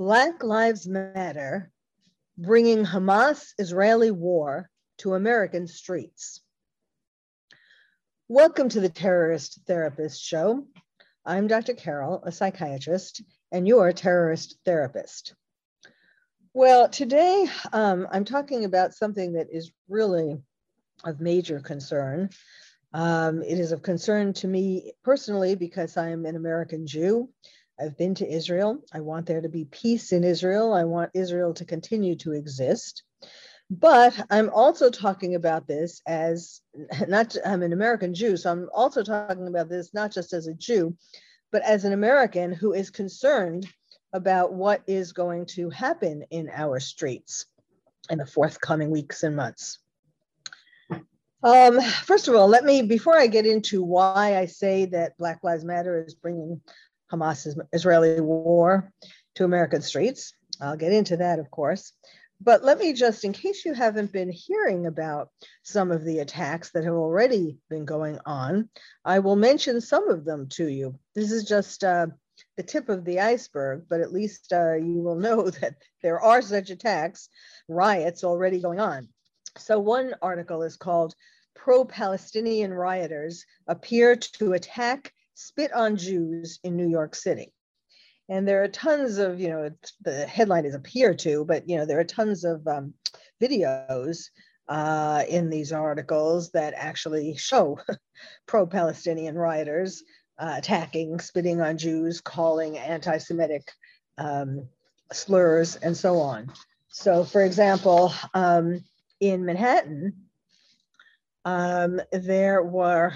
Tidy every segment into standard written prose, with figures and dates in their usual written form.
Black Lives Matter, bringing Hamas-Israeli war to American streets. Welcome to the Terrorist Therapist Show. I'm Dr. Carroll, a psychiatrist, and you're a terrorist therapist. Well, today I'm talking about something that is really of major concern. It is of concern to me personally because I'm an American Jew. I've been to Israel. I want there to be peace in Israel. I want Israel to continue to exist. But I'm also talking about this as I'm an American Jew, so I'm also talking about this not just as a Jew, but as an American who is concerned about what is going to happen in our streets in the forthcoming weeks and months. First of all, before I get into why I say that Black Lives Matter is bringing Hamas-Israeli war to American streets. I'll get into that, of course. But let me just, in case you haven't been hearing about some of the attacks that have already been going on, I will mention some of them to you. This is just the tip of the iceberg, but at least you will know that there are such attacks, riots already going on. So one article is called "Pro-Palestinian Rioters Appear to Attack Spit on Jews in New York City." And there are tons of, the headline is "appear to," but, there are tons of videos in these articles that actually show pro-Palestinian rioters attacking, spitting on Jews, calling anti-Semitic slurs, and so on. So, for example, in Manhattan, there were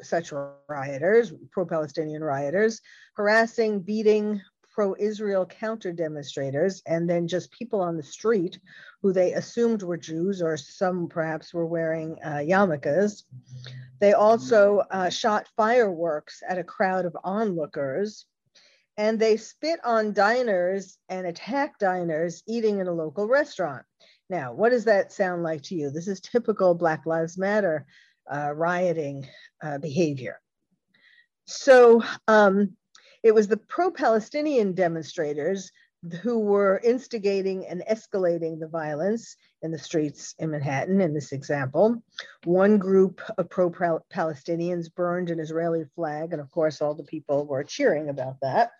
such rioters, pro-Palestinian rioters, harassing, beating pro-Israel counter-demonstrators, and then just people on the street who they assumed were Jews, or some perhaps were wearing yarmulkes. They also shot fireworks at a crowd of onlookers, and they spit on diners and attacked diners eating in a local restaurant. Now, what does that sound like to you? This is typical Black Lives Matter rioting behavior. So it was the pro-Palestinian demonstrators who were instigating and escalating the violence in the streets in Manhattan in this example. One group of pro-Palestinians burned an Israeli flag, and of course all the people were cheering about that.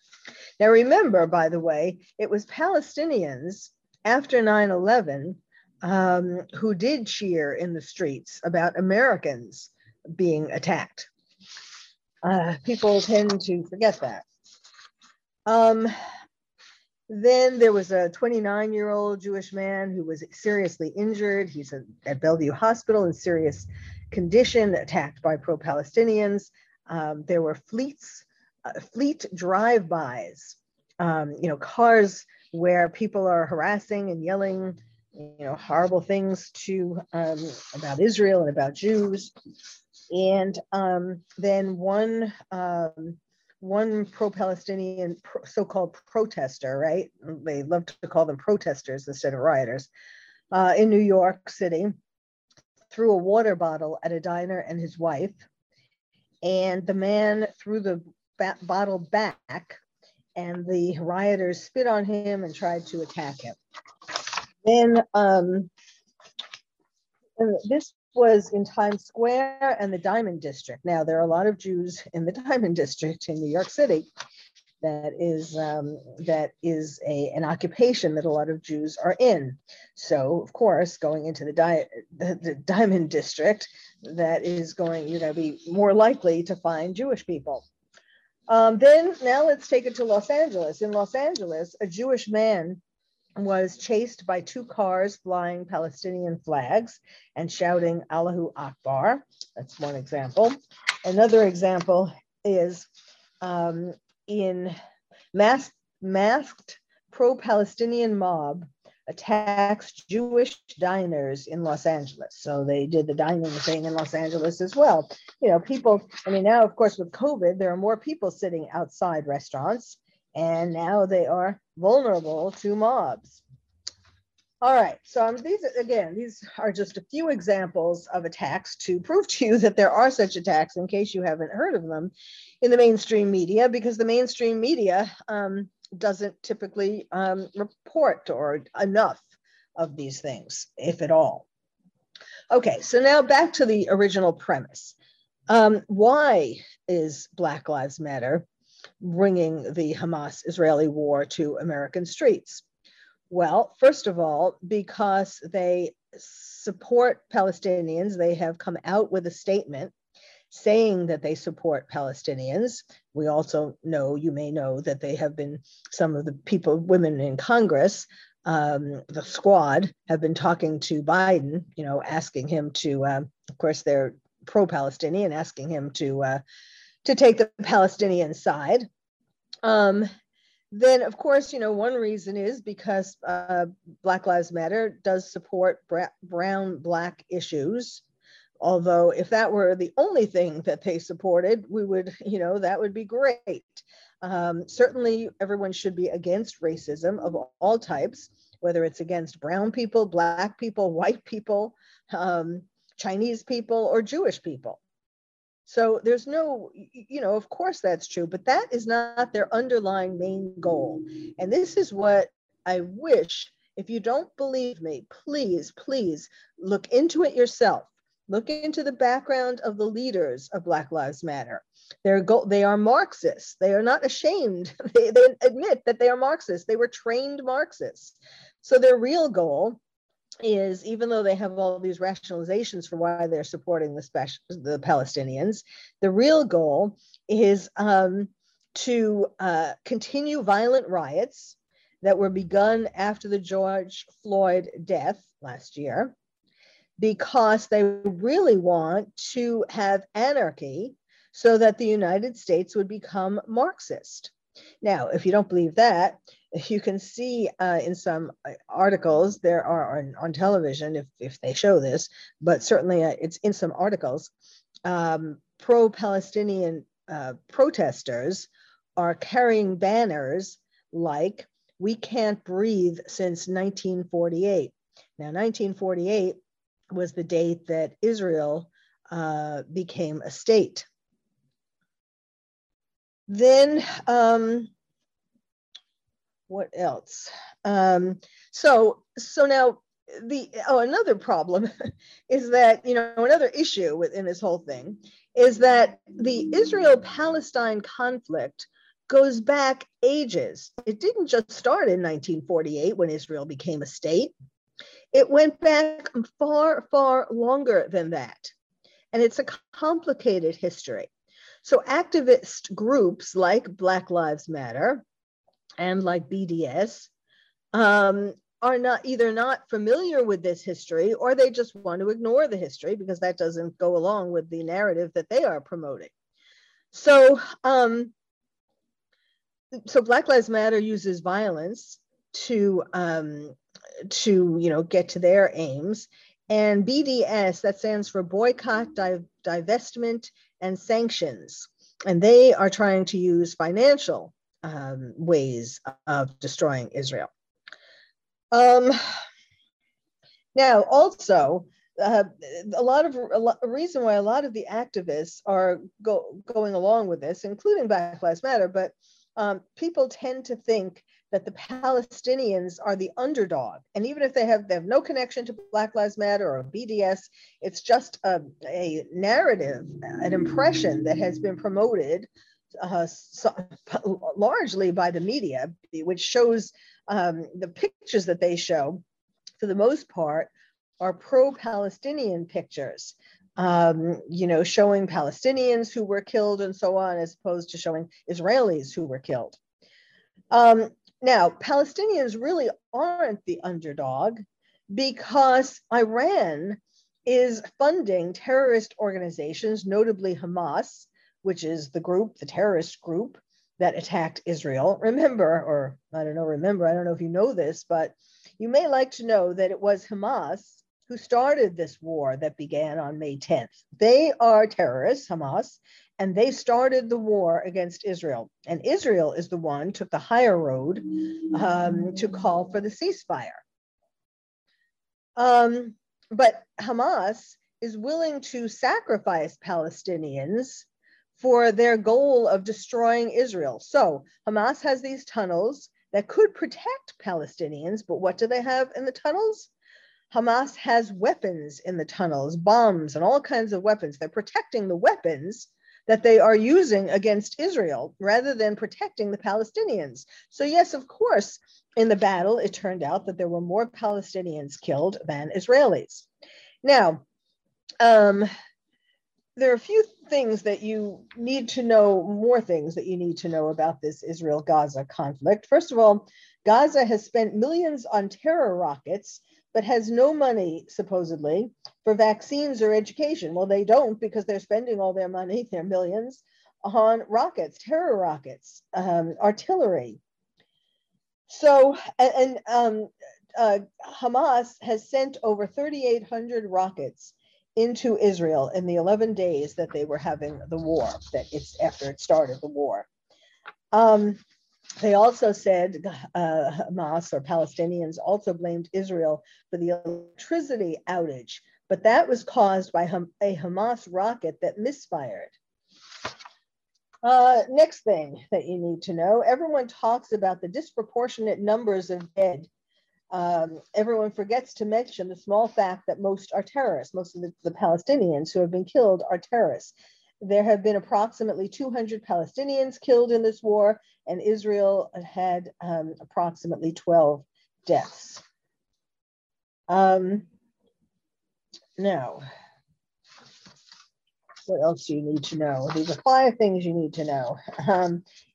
Now remember, by the way, it was Palestinians after 9/11 who did cheer in the streets about Americans being attacked. People tend to forget that. Then there was a 29-year-old Jewish man who was seriously injured. He's at Bellevue Hospital in serious condition, attacked by pro-Palestinians. There were fleet drive-bys, cars where people are harassing and yelling horrible things to about Israel and about Jews. And then one pro-Palestinian so-called protester, right? They love to call them protesters instead of rioters, in New York City, threw a water bottle at a diner and his wife. And the man threw the bottle back, and the rioters spit on him and tried to attack him. Then this was in Times Square and the Diamond District. Now, there are a lot of Jews in the Diamond District in New York City. that is an occupation that a lot of Jews are in. So, of course, going into the Diamond District, that is going, be more likely to find Jewish people. Now let's take it to Los Angeles. In Los Angeles, a Jewish man was chased by two cars flying Palestinian flags and shouting Allahu Akbar. That's one example. Another example is in masked pro-Palestinian mob attacks Jewish diners in Los Angeles. So they did the dining thing in Los Angeles as well. People, now, of course, with COVID, there are more people sitting outside restaurants, and now they are vulnerable to mobs. All right, so these are just a few examples of attacks to prove to you that there are such attacks, in case you haven't heard of them, in the mainstream media, because the mainstream media doesn't typically report or enough of these things, if at all. Okay, so now back to the original premise. Why is Black Lives Matter bringing the Hamas-Israeli war to American streets? Well, first of all, because they support Palestinians, they have come out with a statement saying that they support Palestinians. We also know, you may know, that they have been, some of the people, women in Congress, the Squad, have been talking to Biden, asking him to, of course, they're pro-Palestinian, asking him to take the Palestinian side. Then, of course, one reason is because Black Lives Matter does support brown, black issues. Although if that were the only thing that they supported, we would, that would be great. Certainly everyone should be against racism of all types, whether it's against brown people, black people, white people, Chinese people, or Jewish people. So there's no, of course that's true, but that is not their underlying main goal. And this is what I wish, if you don't believe me, please, please look into it yourself. Look into the background of the leaders of Black Lives Matter. They are Marxists. They are not ashamed. They admit that they are Marxists. They were trained Marxists. So their real goal is, even though they have all these rationalizations for why they're supporting the Palestinians, the real goal is to continue violent riots that were begun after the George Floyd death last year, because they really want to have anarchy so that the United States would become Marxist. Now, if you don't believe that, you can see in some articles, there are on television, if they show this, but certainly it's in some articles, pro-Palestinian protesters are carrying banners like, "We can't breathe since 1948. Now, 1948 was the date that Israel became a state. Then, what else? So now another problem is that, another issue within this whole thing is that the Israel-Palestine conflict goes back ages. It didn't just start in 1948 when Israel became a state. It went back far, far longer than that. And it's a complicated history. So activist groups like Black Lives Matter and like BDS are either not familiar with this history, or they just want to ignore the history because that doesn't go along with the narrative that they are promoting. So Black Lives Matter uses violence to get to their aims, and BDS, that stands for Boycott, Divestment, and Sanctions, and they are trying to use financial ways of destroying Israel. Now, also, a reason why a lot of the activists are going along with this, including Black Lives Matter, but people tend to think that the Palestinians are the underdog. And even if they have no connection to Black Lives Matter or BDS, it's just a narrative, an impression that has been promoted largely by the media, which shows the pictures that they show, for the most part, are pro-Palestinian pictures, you know, showing Palestinians who were killed and so on, as opposed to showing Israelis who were killed. Now, Palestinians really aren't the underdog, because Iran is funding terrorist organizations, notably Hamas, which is the group, the terrorist group that attacked Israel. Remember, I don't know if you know this, but you may like to know that it was Hamas who started this war that began on May 10th. They are terrorists, Hamas, and they started the war against Israel. And Israel is the one took the higher road to call for the ceasefire. But Hamas is willing to sacrifice Palestinians for their goal of destroying Israel. So Hamas has these tunnels that could protect Palestinians, but what do they have in the tunnels? Hamas has weapons in the tunnels, bombs and all kinds of weapons. They're protecting the weapons that they are using against Israel rather than protecting the Palestinians. So yes, of course, in the battle, it turned out that there were more Palestinians killed than Israelis. Now, there are a few things that you need to know, more things that you need to know about this Israel-Gaza conflict. First of all, Gaza has spent millions on terror rockets, but has no money, supposedly, for vaccines or education. Well, they don't, because they're spending all their money, their millions, on rockets, terror rockets, artillery. So, Hamas has sent over 3,800 rockets into Israel in the 11 days that they were having the war, after it started the war. They also said, Hamas or Palestinians also blamed Israel for the electricity outage, but that was caused by a Hamas rocket that misfired. Next thing that you need to know, everyone talks about the disproportionate numbers of dead. Everyone forgets to mention the small fact that most are terrorists. Most of the Palestinians who have been killed are terrorists. There have been approximately 200 Palestinians killed in this war, and Israel had approximately 12 deaths. Now, what else do you need to know? These are 5 things you need to know.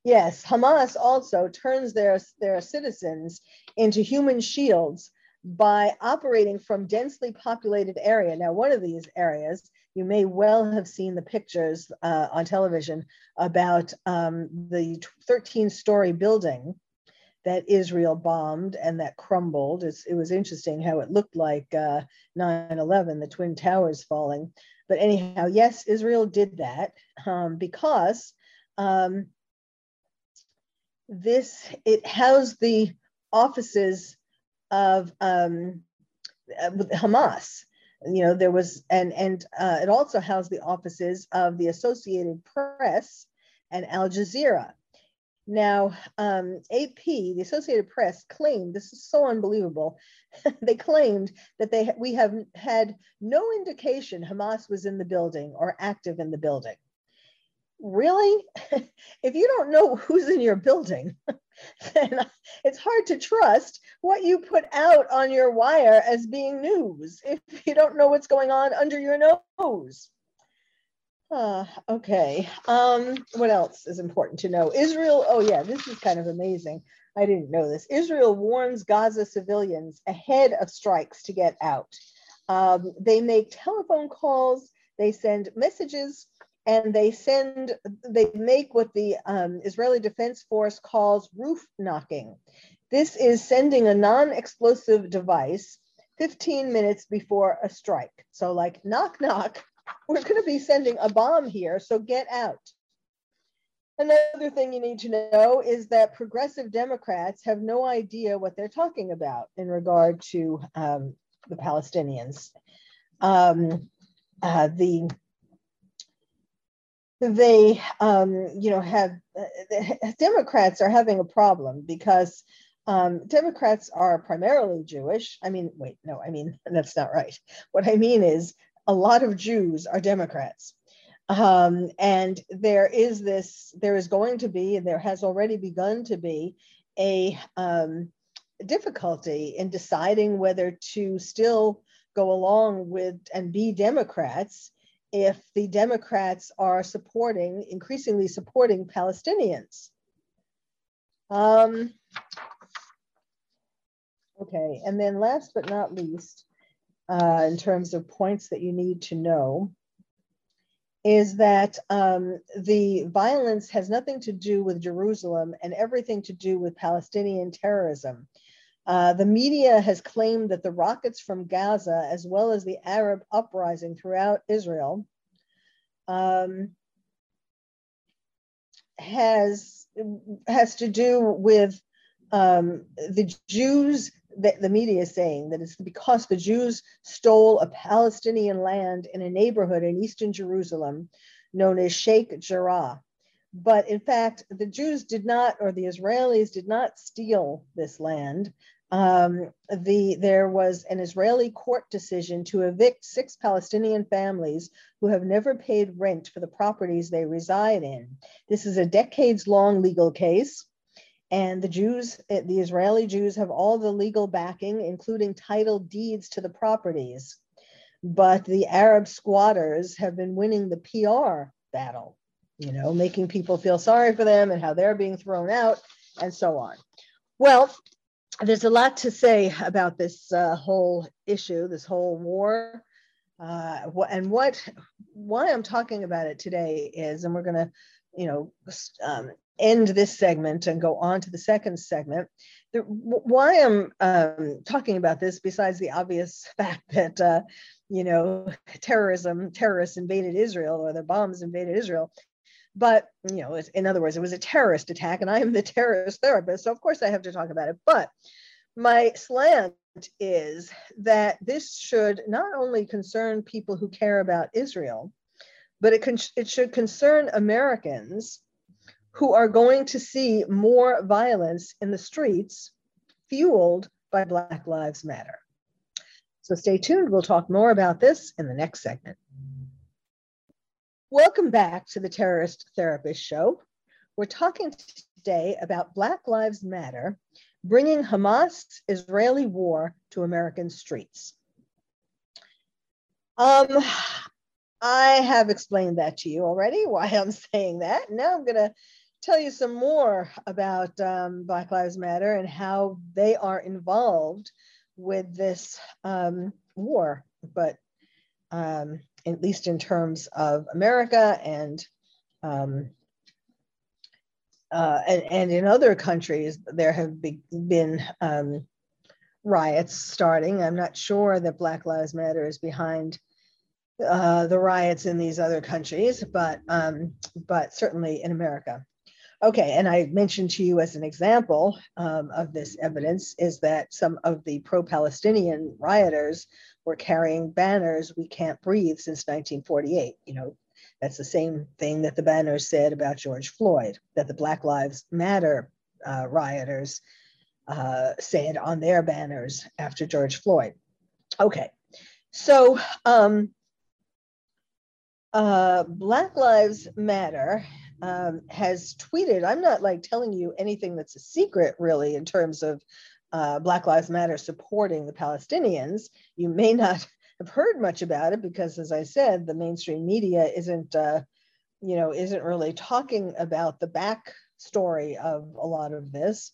Yes, Hamas also turns their citizens into human shields by operating from densely populated area. Now, one of these areas, you may well have seen the pictures on television about the 13-story building that Israel bombed and that crumbled. It was interesting how it looked like 9/11, the Twin Towers falling. But anyhow, yes, Israel did that because it housed the offices of Hamas. You know, there was, and it also housed the offices of the Associated Press and Al Jazeera. Now, AP, the Associated Press, claimed, this is so unbelievable, they claimed that we have had no indication Hamas was in the building or active in the building. Really? If you don't know who's in your building, then it's hard to trust what you put out on your wire as being news if you don't know what's going on under your nose. Okay, what else is important to know? Israel, oh yeah, this is kind of amazing. I didn't know this. Israel warns Gaza civilians ahead of strikes to get out. They make telephone calls, they send messages, and they make what the Israeli Defense Force calls roof knocking. This is sending a non-explosive device 15 minutes before a strike. So like knock, knock, we're going to be sending a bomb here, so get out. Another thing you need to know is that progressive Democrats have no idea what they're talking about in regard to the Palestinians. Democrats are having a problem because Democrats are primarily Jewish. That's not right. What I mean is, a lot of Jews are Democrats. And there is going to be, and there has already begun to be, a difficulty in deciding whether to still go along with and be Democrats if the Democrats are increasingly supporting Palestinians. Okay, and then last but not least, in terms of points that you need to know, is that the violence has nothing to do with Jerusalem and everything to do with Palestinian terrorism. The media has claimed that the rockets from Gaza, as well as the Arab uprising throughout Israel, has to do with the Jews. The media is saying that it's because the Jews stole a Palestinian land in a neighborhood in eastern Jerusalem known as Sheikh Jarrah. But in fact, the Jews did not, or the Israelis did not steal this land. There was an Israeli court decision to evict 6 Palestinian families who have never paid rent for the properties they reside in. This is a decades-long legal case. And the Israeli Jews have all the legal backing, including title deeds to the properties. But the Arab squatters have been winning the PR battle, making people feel sorry for them and how they're being thrown out and so on. Well, there's a lot to say about this whole issue, this whole war. Why I'm talking about it today is, and we're going to, end this segment and go on to the second segment. Why I'm talking about this, besides the obvious fact that, terrorists invaded Israel, or their bombs invaded Israel. But, in other words, it was a terrorist attack, and I am the terrorist therapist, so of course I have to talk about it. But my slant is that this should not only concern people who care about Israel, but it should concern Americans who are going to see more violence in the streets fueled by Black Lives Matter. So stay tuned. We'll talk more about this in the next segment. Welcome back to the Terrorist Therapist Show. We're talking today about Black Lives Matter, bringing Hamas' Israeli war to American streets. I have explained that to you already, why I'm saying that. Now I'm going to tell you some more about Black Lives Matter and how they are involved with this war, but at least in terms of America and in other countries, there have been riots starting. I'm not sure that Black Lives Matter is behind the riots in these other countries, but certainly in America. Okay, and I mentioned to you as an example of this evidence is that some of the pro-Palestinian rioters were carrying banners, "We can't breathe" since 1948. That's the same thing that the banners said about George Floyd, that the Black Lives Matter rioters said on their banners after George Floyd. Okay, so Black Lives Matter has tweeted. I'm not telling you anything that's a secret, really, in terms of Black Lives Matter supporting the Palestinians. You may not have heard much about it because, as I said, the mainstream media isn't really talking about the backstory of a lot of this.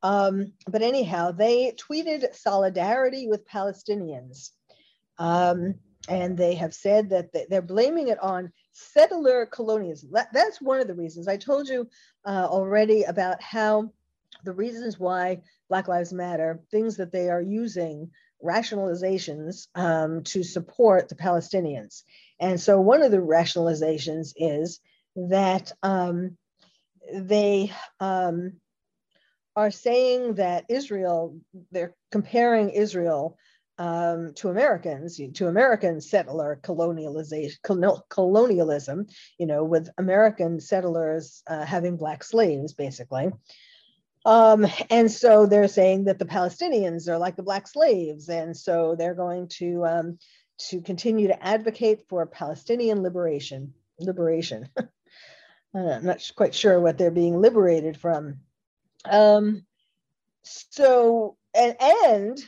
But anyhow, they tweeted solidarity with Palestinians. And they have said that they're blaming it on settler colonialism. That's one of the reasons. I told you already about how the reasons why Black Lives Matter, things that they are using, rationalizations to support the Palestinians. And so one of the rationalizations is that they are saying that they're comparing Israel to American settler colonialism, with American settlers having Black slaves, basically. And so they're saying that the Palestinians are like the Black slaves. And so they're going to continue to advocate for Palestinian liberation. liberation. I'm not quite sure what they're being liberated from. And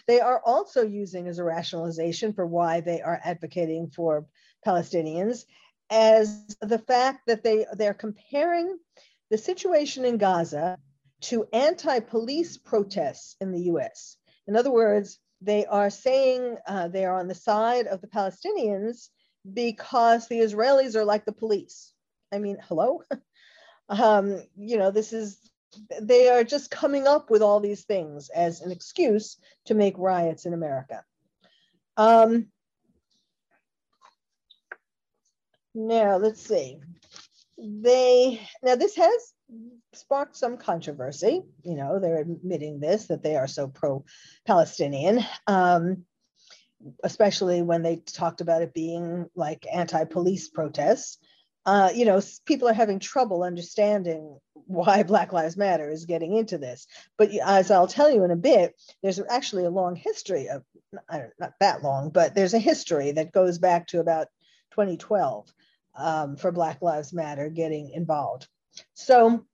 they are also using as a rationalization for why they are advocating for Palestinians as the fact that they're comparing the situation in Gaza to anti-police protests in the US. In other words, they are saying they are on the side of the Palestinians because the Israelis are like the police. I mean, hello? You know, they are just coming up with all these things as an excuse to make riots in America. Now, let's see. Now this has sparked some controversy. You know, they're admitting this, that they are so pro-Palestinian, especially when they talked about it being like anti-police protests. You know, people are having trouble understanding why Black Lives Matter is getting into this. But as I'll tell you in a bit, there's actually a long history of, not that long, but there's a history that goes back to about 2012 for Black Lives Matter getting involved. So,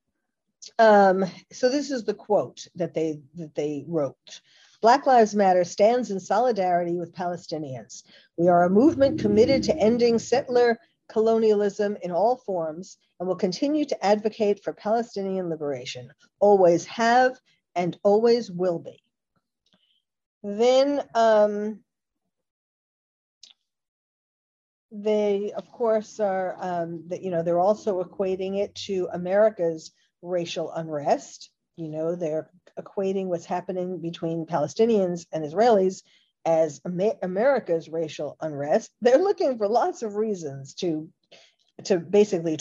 so this is the quote that they wrote. Black Lives Matter stands in solidarity with Palestinians. We are a movement committed to ending settler colonialism in all forms, and will continue to advocate for Palestinian liberation. Always have and always will be. Then they, of course, are, you know, they're also equating it to America's racial unrest. You know, they're equating what's happening between Palestinians and Israelis as America's racial unrest. They're looking for lots of reasons to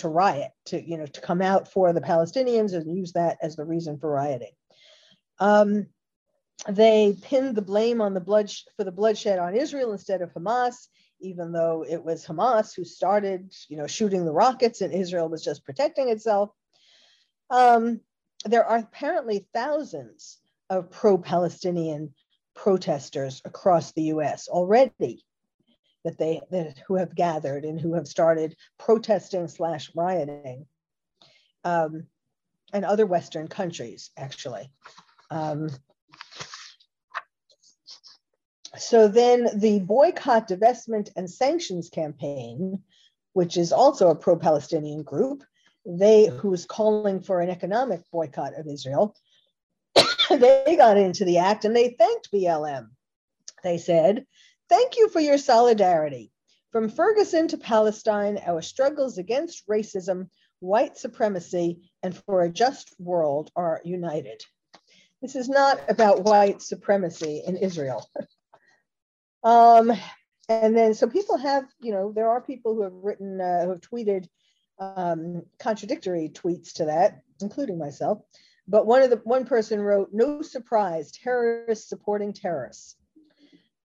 riot, to come out for the Palestinians and use that as the reason for rioting. They pinned the blame on the bloodshed on Israel instead of Hamas, even though it was Hamas who started, shooting the rockets, and Israel was just protecting itself. There are apparently thousands of pro-Palestinian protesters across the U.S. already who have gathered and who have started protesting / rioting, and other Western countries, actually. So then the boycott, divestment, and sanctions campaign, which is also a pro-Palestinian group, who's calling for an economic boycott of Israel, they got into the act and they thanked BLM. They said, "Thank you for your solidarity. From Ferguson to Palestine, our struggles against racism, white supremacy, and for a just world are united." This is not about white supremacy in Israel. And then, so people have, there are people who have written, who have tweeted contradictory tweets to that, including myself. But one person wrote, "No surprise, terrorists supporting terrorists."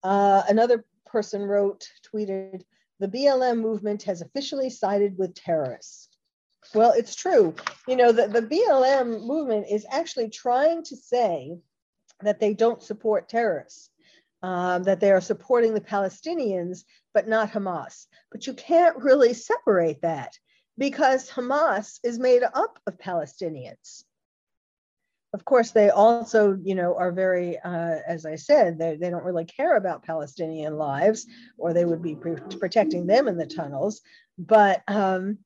Another person tweeted, "The BLM movement has officially sided with terrorists." Well, it's true. The BLM movement is actually trying to say that they don't support terrorists, that they are supporting the Palestinians, but not Hamas. But you can't really separate that because Hamas is made up of Palestinians. Of course, they also, are very, as I said, they don't really care about Palestinian lives, or they would be protecting them in the tunnels. But so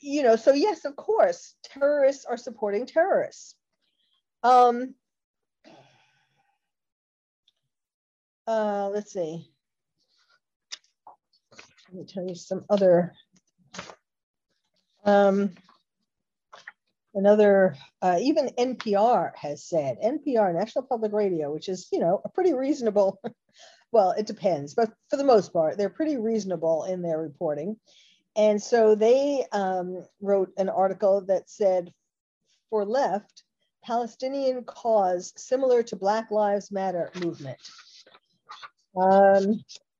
yes, of course, terrorists are supporting terrorists. Let's see. Let me tell you some other. Even NPR has said, NPR, National Public Radio, which is, a pretty reasonable, well, it depends, but for the most part, they're pretty reasonable in their reporting. And so they wrote an article that said, "For left, Palestinian cause similar to Black Lives Matter movement."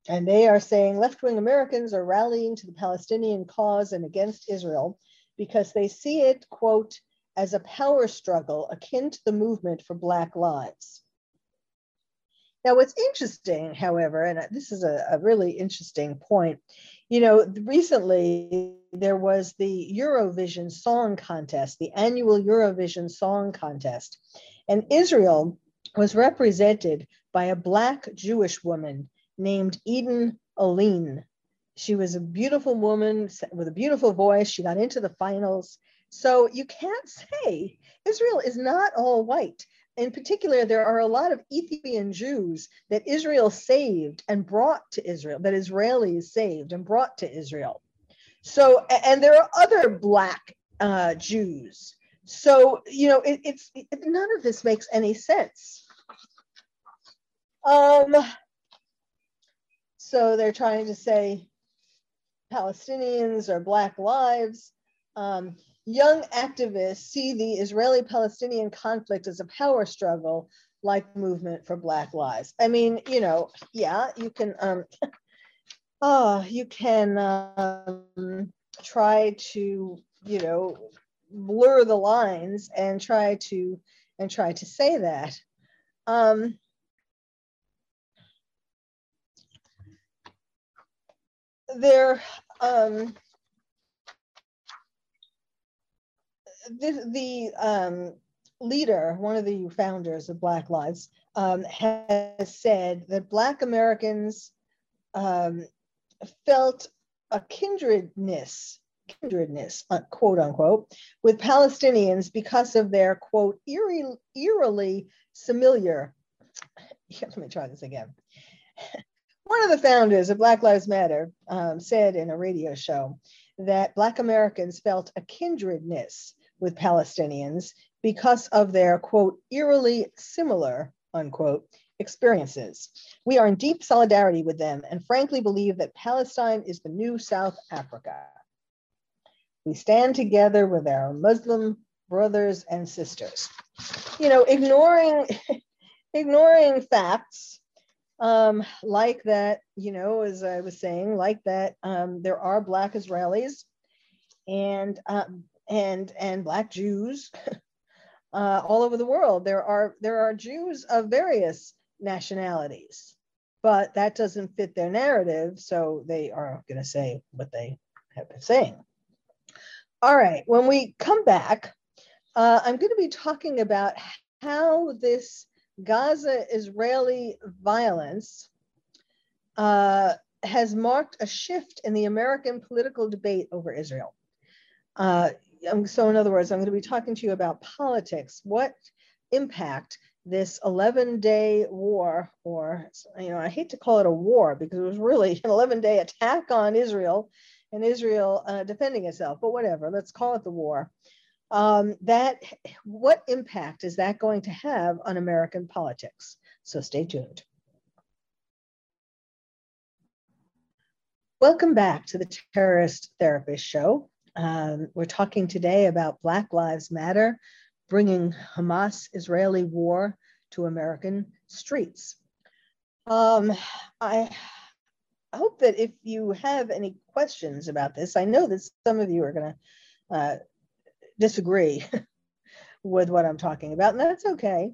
And they are saying left-wing Americans are rallying to the Palestinian cause and against Israel because they see it, quote, "as a power struggle akin to the movement for Black lives." Now, what's interesting, however, and this is a really interesting point, recently there was the Eurovision Song Contest, the annual Eurovision Song Contest. And Israel was represented by a Black Jewish woman named Eden Aline. She was a beautiful woman with a beautiful voice. She got into the finals. So you can't say Israel is not all white. In particular, there are a lot of Ethiopian Jews that Israel saved and brought to Israel, that Israelis saved and brought to Israel. So, and there are other Black Jews. So, you know, none of this makes any sense. So they're trying to say Palestinians are Black lives. Young activists see the Israeli-Palestinian conflict as a power struggle, like movement for Black lives. I mean, you know, yeah, you can, try to, you know, blur the lines and try to say that. The leader, one of the founders of Black Lives, has said that Black Americans felt a kindredness, quote unquote, with Palestinians because of their, quote, eerily similar. Let me try this again. One of the founders of Black Lives Matter said in a radio show that Black Americans felt a kindredness with Palestinians because of their, quote, eerily similar, unquote, experiences. We are in deep solidarity with them and frankly believe that Palestine is the new South Africa. We stand together with our Muslim brothers and sisters. You know, ignoring facts like that, you know, as I was saying, like that there are Black Israelis and Black Jews all over the world. There are Jews of various nationalities, but that doesn't fit their narrative, so they are going to say what they have been saying. All right, when we come back, I'm going to be talking about how this Gaza-Israeli violence has marked a shift in the American political debate over Israel. So in other words, I'm going to be talking to you about politics, what impact this 11-day war, or, you know, I hate to call it a war because it was really an 11-day attack on Israel and Israel defending itself, but whatever, let's call it the war. What impact is that going to have on American politics? So stay tuned. Welcome back to the Terrorist Therapist Show. We're talking today about Black Lives Matter, bringing Hamas-Israeli war to American streets. I hope that if you have any questions about this, I know that some of you are going to disagree with what I'm talking about, and that's okay.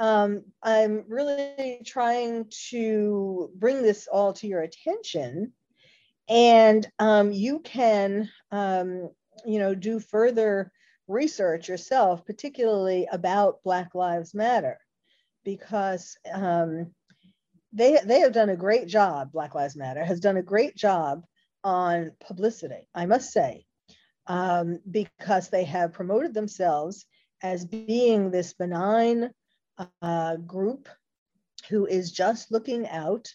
I'm really trying to bring this all to your attention. And you can, you know, do further research yourself, particularly about Black Lives Matter, because they have done a great job. Black Lives Matter has done a great job on publicity, I must say, because they have promoted themselves as being this benign group who is just looking out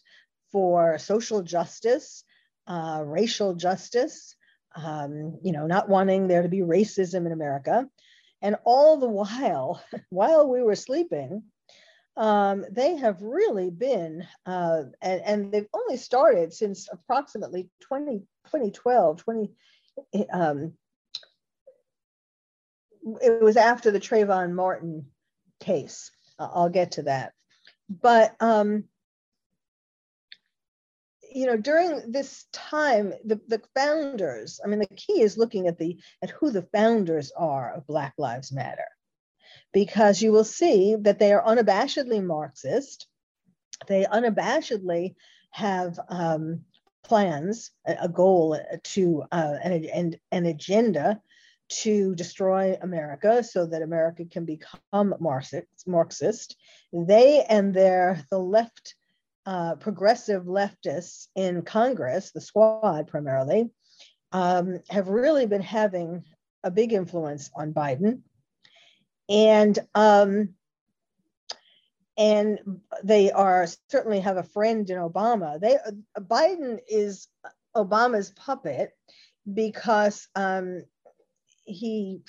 for social justice, racial justice, you know, not wanting there to be racism in America. And all the while we were sleeping, they have really been, and they've only started since approximately 2012, it was after the Trayvon Martin case. I'll get to that. But, you know, during this time, the founders, I mean, the key is looking at who the founders are of Black Lives Matter, because you will see that they are unabashedly Marxist. They unabashedly have plans, a goal to an agenda to destroy America so that America can become Marxist. They and the left, progressive leftists in Congress, the Squad primarily, have really been having a big influence on Biden. And they are certainly have a friend in Obama. Biden is Obama's puppet because he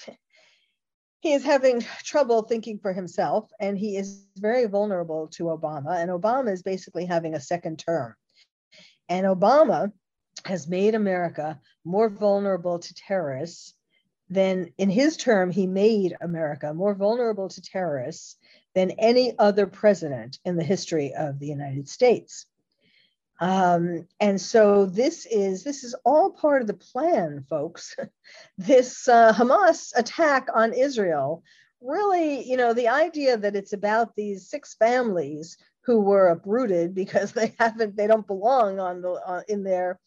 is having trouble thinking for himself, and he is very vulnerable to Obama. And Obama is basically having a second term. And Obama has made America more vulnerable to terrorists than, in his term, he made America more vulnerable to terrorists than any other president in the history of the United States. And so this is all part of the plan, folks. This Hamas attack on Israel, really, the idea that it's about these 6 families who were uprooted because they don't belong in their,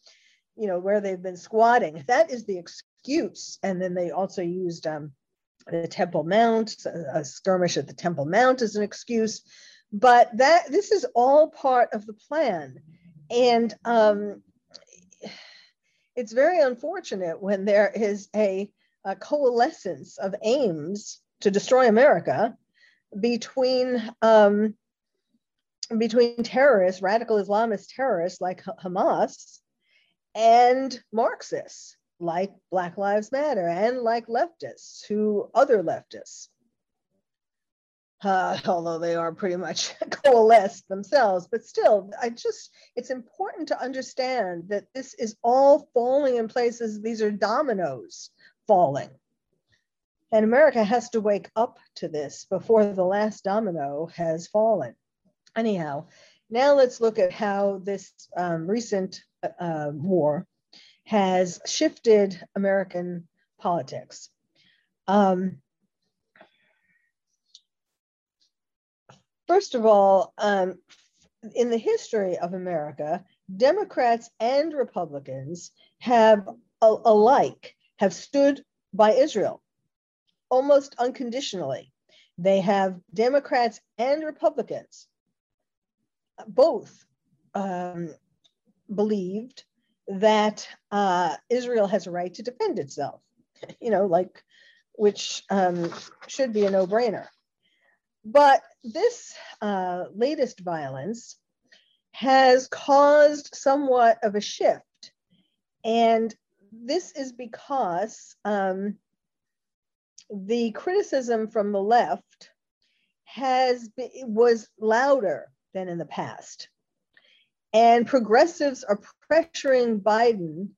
where they've been squatting. That is the excuse. And then they also used the Temple Mount, a skirmish at the Temple Mount, as an excuse. But this is all part of the plan. And it's very unfortunate when there is a coalescence of aims to destroy America between terrorists, radical Islamist terrorists like Hamas, and Marxists like Black Lives Matter, and like leftists, although they are pretty much coalesced themselves. But still, it's important to understand that this is all falling in places. These are dominoes falling. And America has to wake up to this before the last domino has fallen. Anyhow, now let's look at how this recent war has shifted American politics. First of all, in the history of America, Democrats and Republicans have stood by Israel almost unconditionally. They have Democrats and Republicans both believed that Israel has a right to defend itself, which should be a no-brainer. But this latest violence has caused somewhat of a shift. And this is because the criticism from the left was louder than in the past. And progressives are pressuring Biden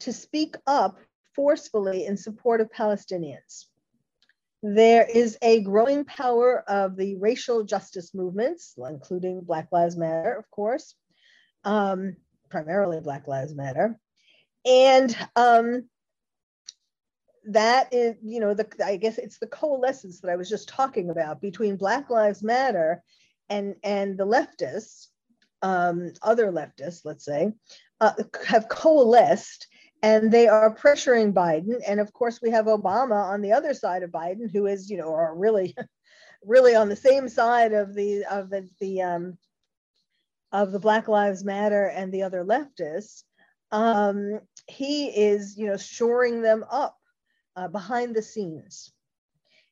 to speak up forcefully in support of Palestinians. There is a growing power of the racial justice movements, including Black Lives Matter, of course, primarily Black Lives Matter. And that is, I guess it's the coalescence that I was just talking about between Black Lives Matter and the leftists, other leftists, let's say, have coalesced. And they are pressuring Biden. And of course, we have Obama on the other side of Biden, who is, are really, really on the same side of the Black Lives Matter and the other leftists. He is, shoring them up behind the scenes.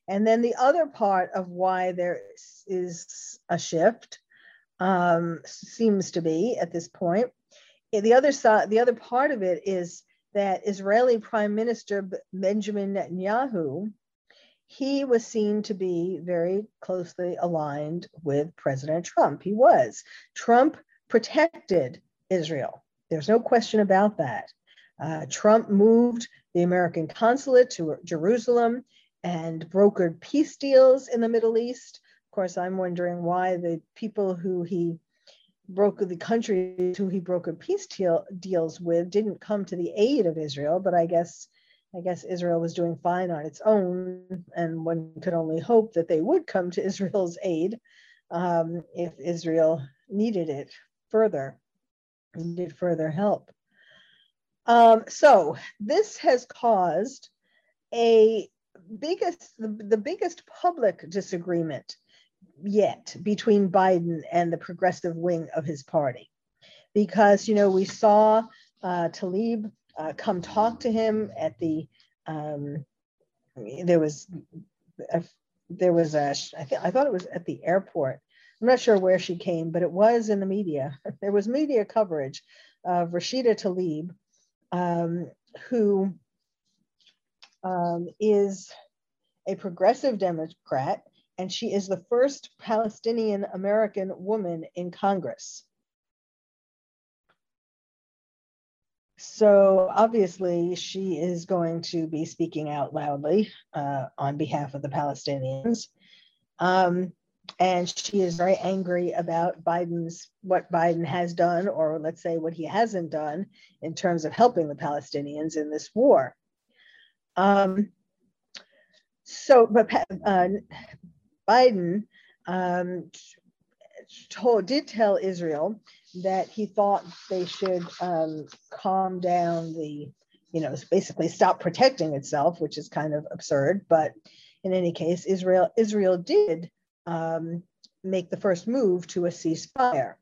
And then the other part of why there is a shift seems to be at this point. The other part of it is that Israeli Prime Minister Benjamin Netanyahu, he was seen to be very closely aligned with President Trump. He was. Trump protected Israel. There's no question about that. Trump moved the American consulate to Jerusalem and brokered peace deals in the Middle East. Of course, I'm wondering why the people who he brokered peace deals with didn't come to the aid of Israel, but I guess Israel was doing fine on its own, and one could only hope that they would come to Israel's aid if Israel needed further help. So this has caused the biggest public disagreement yet between Biden and the progressive wing of his party, because, you know, we saw Tlaib come talk to him at the I thought it was at the airport. I'm not sure where she came, but it was in the media. There was media coverage of Rashida Tlaib, who is a progressive Democrat, and she is the first Palestinian American woman in Congress. So obviously she is going to be speaking out loudly on behalf of the Palestinians. And she is very angry about what Biden has done, or let's say what he hasn't done, in terms of helping the Palestinians in this war. So Biden did tell Israel that he thought they should calm down, basically stop protecting itself, which is kind of absurd. But in any case, Israel did make the first move to a ceasefire.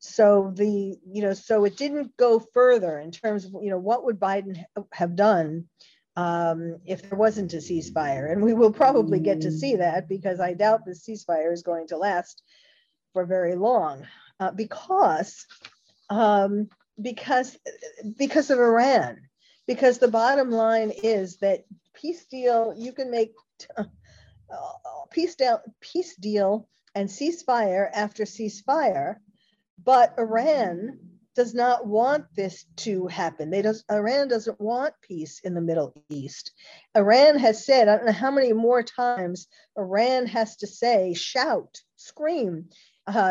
So so it didn't go further in terms of, what would Biden have done if there wasn't a ceasefire? And we will probably get to see that, because I doubt the ceasefire is going to last for very long, because of Iran. Because the bottom line is that peace deal and ceasefire after ceasefire, but Iran does not want this to happen. Iran doesn't want peace in the Middle East. Iran has said, I don't know how many more times Iran has to say, shout, scream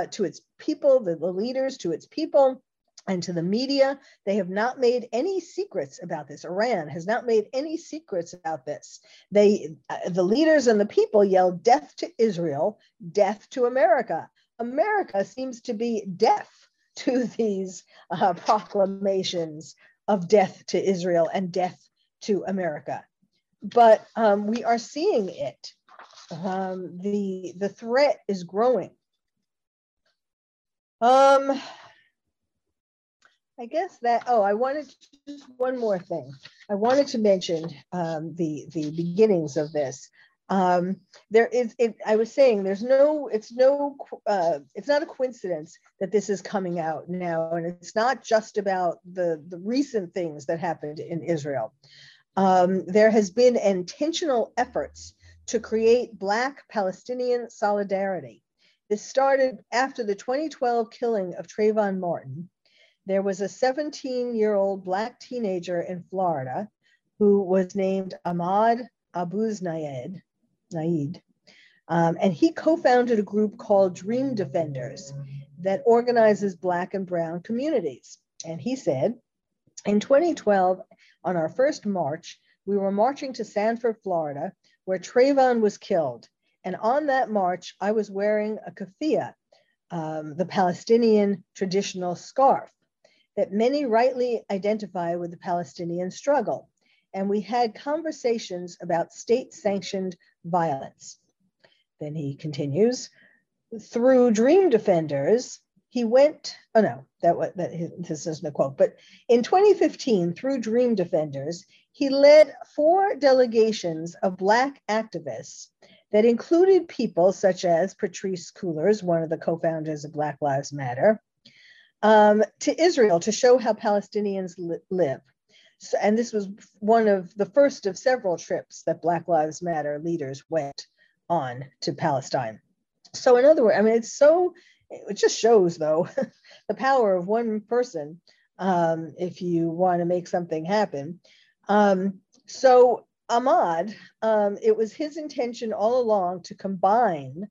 to its people, the leaders, to its people, and to the media. They have not made any secrets about this. Iran has not made any secrets about this. The leaders and the people yell death to Israel, death to America. America seems to be deaf to these proclamations of death to Israel and death to America. But we are seeing it. The threat is growing. I guess that, I wanted to, just one more thing. I wanted to mention the beginnings of this. I was saying it's not a coincidence that this is coming out now. And it's not just about the recent things that happened in Israel. There has been intentional efforts to create Black Palestinian solidarity. This started after the 2012 killing of Trayvon Martin. There was a 17-year-old Black teenager in Florida who was named Ahmad Abuznaid, and he co-founded a group called Dream Defenders that organizes Black and Brown communities. And he said, in 2012, on our first march, we were marching to Sanford, Florida, where Trayvon was killed. And on that march, I was wearing a keffiyeh, the Palestinian traditional scarf, that many rightly identify with the Palestinian struggle. And we had conversations about state-sanctioned violence. Then he continues, through Dream Defenders, he went, this isn't a quote, but in 2015, through Dream Defenders, he led 4 delegations of Black activists that included people such as Patrisse Cullors, one of the co-founders of Black Lives Matter, to Israel to show how Palestinians live. So, and this was one of the first of several trips that Black Lives Matter leaders went on to Palestine. So in other words, it just shows, though, the power of one person if you want to make something happen. So Ahmad, it was his intention all along to combine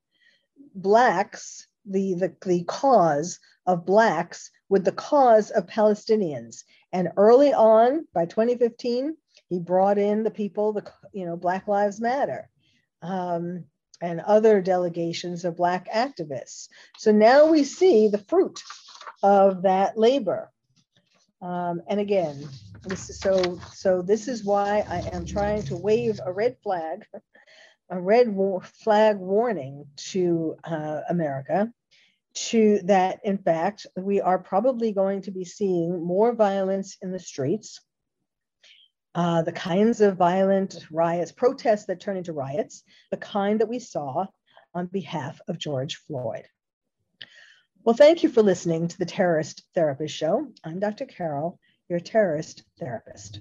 Blacks, the cause of Blacks, with the cause of Palestinians. And early on, by 2015, he brought in the people, Black Lives Matter, and other delegations of Black activists. So now we see the fruit of that labor. And again, this is so this is why I am trying to wave a red flag warning to America, to that, in fact, we are probably going to be seeing more violence in the streets, the kinds of violent riots, protests that turn into riots, the kind that we saw on behalf of George Floyd. Well, thank you for listening to the Terrorist Therapist Show. I'm Dr. Carroll, your terrorist therapist.